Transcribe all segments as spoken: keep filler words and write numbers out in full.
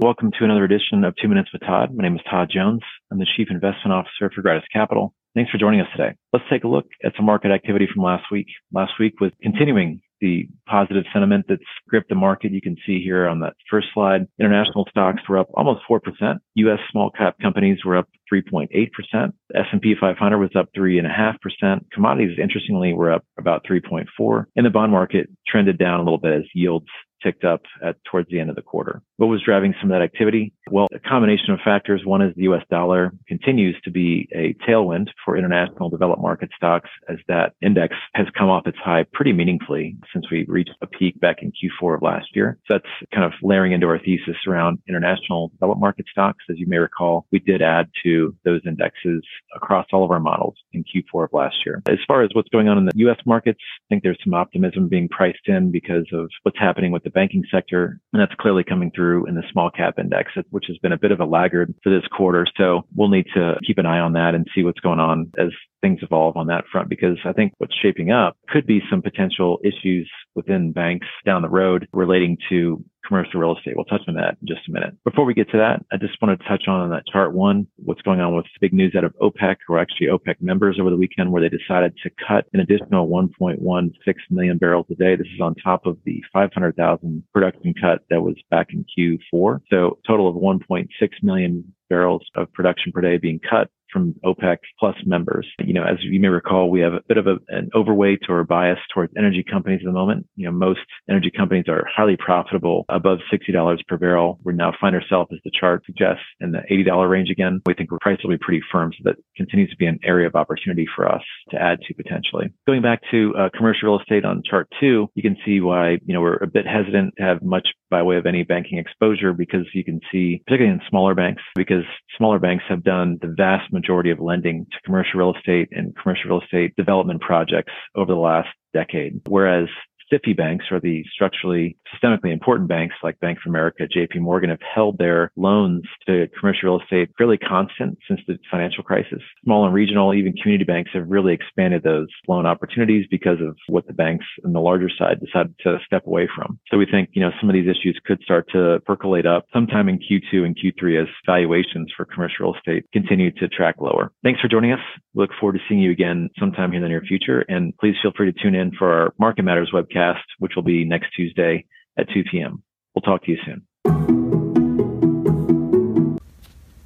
Welcome to another edition of Two Minutes with Todd. My name is Todd Jones. I'm the Chief Investment Officer for Gratus Capital. Thanks for joining us today. Let's take a look at some market activity from last week. Last week was continuing the positive sentiment that's gripped the market. You can see here on that first slide, international stocks were up almost four percent. U S small cap companies were up three point eight percent. S and P five hundred was up three point five percent. Commodities, interestingly, were up about three point four percent. And the bond market trended down a little bit as yields ticked up at towards the end of the quarter. What was driving some of that activity? Well, a combination of factors. One is the U S dollar continues to be a tailwind for international developed market stocks, as that index has come off its high pretty meaningfully since we reached a peak back in Q four of last year. So that's kind of layering into our thesis around international developed market stocks. As you may recall, we did add to those indexes across all of our models in Q four of last year. As far as what's going on in the U S markets, I think there's some optimism being priced in because of what's happening with the banking sector, and that's clearly coming through in the small cap index, which has been a bit of a laggard for this quarter. So we'll need to keep an eye on that and see what's going on as things evolve on that front, because I think what's shaping up could be some potential issues within banks down the road relating to commercial real estate. We'll touch on that in just a minute. Before we get to that, I just wanted to touch on that chart one, what's going on with big news out of OPEC, or actually OPEC members over the weekend, where they decided to cut an additional one point one six million barrels a day. This is on top of the five hundred thousand production cut that was back in Q four. So total of one point six million barrels of production per day being cut from OPEC plus members. You know, as you may recall, we have a bit of a, an overweight or a bias towards energy companies at the moment. You know, most energy companies are highly profitable above sixty dollars per barrel. We now find ourselves, as the chart suggests, in the eighty dollars range again. We think the price will be pretty firm, so that continues to be an area of opportunity for us to add to potentially. Going back to uh, commercial real estate on chart two, you can see why, you know, we're a bit hesitant to have much by way of any banking exposure, because you can see, particularly in smaller banks, because smaller banks have done the vast majority majority of lending to commercial real estate and commercial real estate development projects over the last decade. Whereas SIFI banks, or the structurally systemically important banks like Bank of America, J P. Morgan, have held their loans to commercial real estate fairly constant since the financial crisis. Small and regional, even community banks, have really expanded those loan opportunities because of what the banks on the larger side decided to step away from. So we think, you know, some of these issues could start to percolate up sometime in Q two and Q three as valuations for commercial real estate continue to track lower. Thanks for joining us. We look forward to seeing you again sometime here in the near future. And please feel free to tune in for our Market Matters webcast, which will be next Tuesday at two p.m. We'll talk to you soon.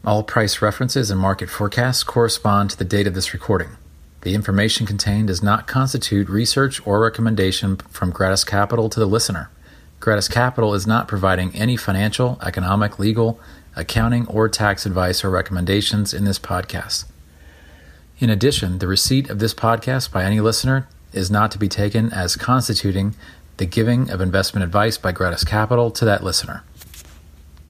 All price references and market forecasts correspond to the date of this recording. The information contained does not constitute research or recommendation from Gratus Capital to the listener. Gratus Capital is not providing any financial, economic, legal, accounting, or tax advice or recommendations in this podcast. In addition, the receipt of this podcast by any listener is not to be taken as constituting the giving of investment advice by Gratus Capital to that listener.